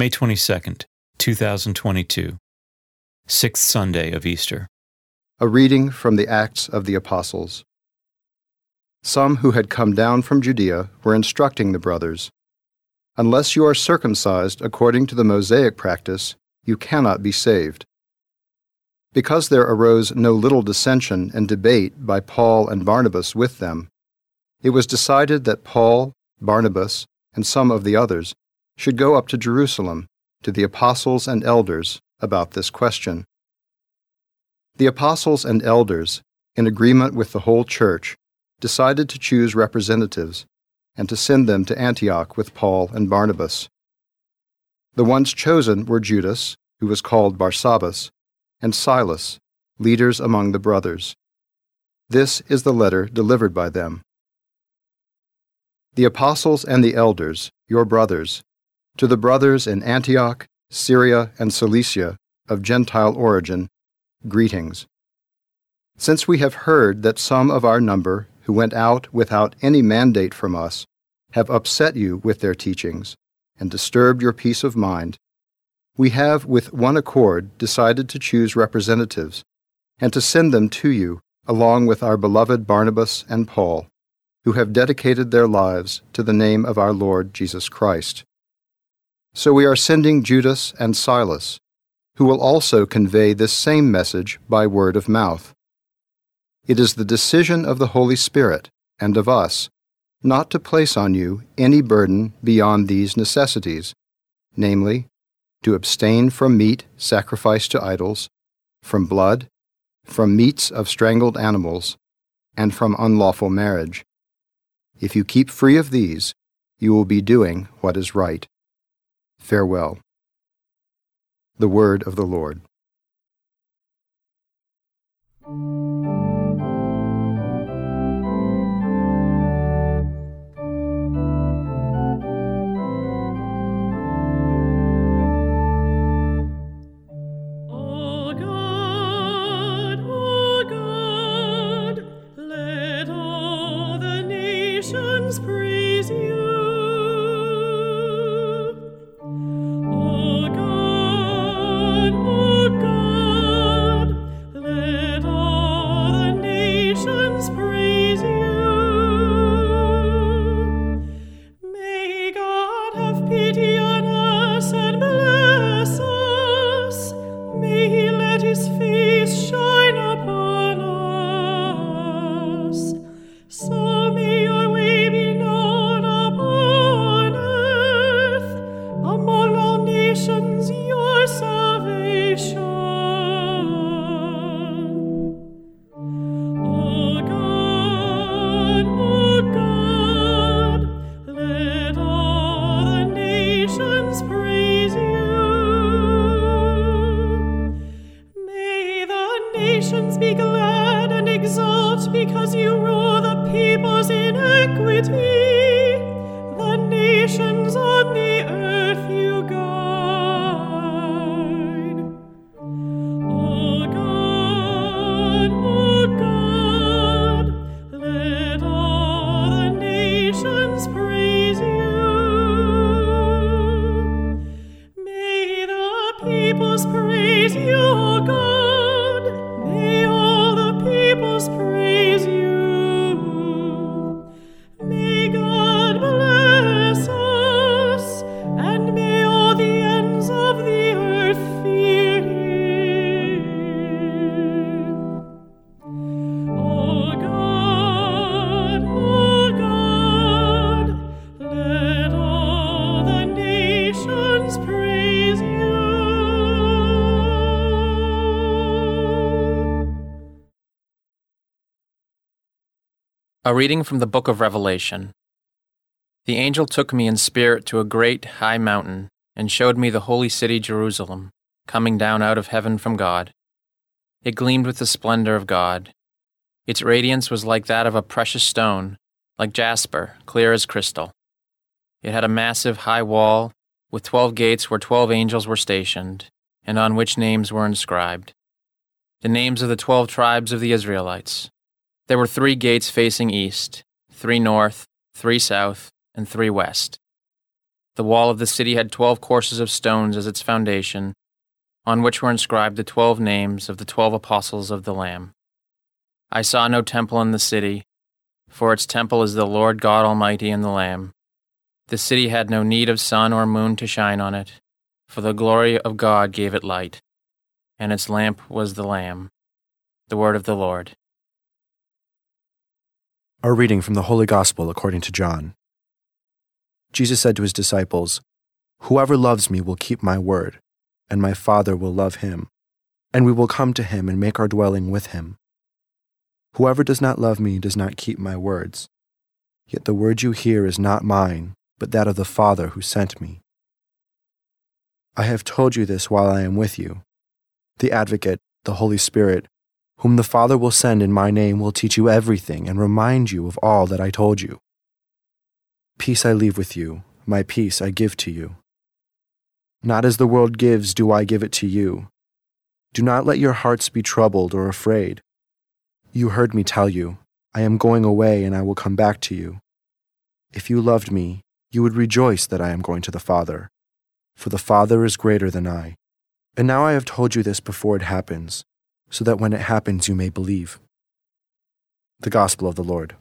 May 22nd, 2022, Sixth Sunday of Easter. A reading from the Acts of the Apostles. Some who had come down from Judea were instructing the brothers, "Unless you are circumcised according to the Mosaic practice, you cannot be saved." Because there arose no little dissension and debate by Paul and Barnabas with them, it was decided that Paul, Barnabas, and some of the others should go up to Jerusalem to the apostles and elders about this question. The apostles and elders, in agreement with the whole church, decided to choose representatives and to send them to Antioch with Paul and Barnabas. The ones chosen were Judas, who was called Barsabbas, and Silas, leaders among the brothers. This is the letter delivered by them. The apostles and the elders, your brothers, to the brothers in Antioch, Syria, and Cilicia, of Gentile origin, greetings. Since we have heard that some of our number who went out without any mandate from us have upset you with their teachings and disturbed your peace of mind, we have with one accord decided to choose representatives and to send them to you along with our beloved Barnabas and Paul, who have dedicated their lives to the name of our Lord Jesus Christ. So we are sending Judas and Silas, who will also convey this same message by word of mouth. It is the decision of the Holy Spirit and of us not to place on you any burden beyond these necessities, namely, to abstain from meat sacrificed to idols, from blood, from meats of strangled animals, and from unlawful marriage. If you keep free of these, you will be doing what is right. Farewell. The word of the Lord. Praise you. O God, let all the nations praise you. May God have pity on us and bless us. May he let his face shine upon us. So may your way be known upon earth, among all nations your salvation. O God, let all the nations praise you. May the nations be glad and exult because you rule the peoples in equity, the nations on the earth you guide. O God, let all the nations praise you. May the peoples praise you, O God, may all the peoples praise you. A reading from the Book of Revelation. The angel took me in spirit to a great, high mountain, and showed me the holy city Jerusalem, coming down out of heaven from God. It gleamed with the splendor of God. Its radiance was like that of a precious stone, like jasper, clear as crystal. It had a massive, high wall, with 12 gates where 12 angels were stationed, and on which names were inscribed, the names of the 12 tribes of the Israelites. There were 3 gates facing east, 3 north, 3 south, and 3 west. The wall of the city had 12 courses of stones as its foundation, on which were inscribed the 12 names of the 12 apostles of the Lamb. I saw no temple in the city, for its temple is the Lord God Almighty and the Lamb. The city had no need of sun or moon to shine on it, for the glory of God gave it light, and its lamp was the Lamb. The word of the Lord. Our reading from the Holy Gospel according to John. Jesus said to his disciples, "Whoever loves me will keep my word, and my Father will love him, and we will come to him and make our dwelling with him. Whoever does not love me does not keep my words. Yet the word you hear is not mine, but that of the Father who sent me. I have told you this while I am with you. The Advocate, the Holy Spirit, whom the Father will send in my name, will teach you everything and remind you of all that I told you. Peace I leave with you, my peace I give to you. Not as the world gives do I give it to you. Do not let your hearts be troubled or afraid. You heard me tell you, I am going away and I will come back to you. If you loved me, you would rejoice that I am going to the Father, for the Father is greater than I. And now I have told you this before it happens, so that when it happens you may believe." The Gospel of the Lord.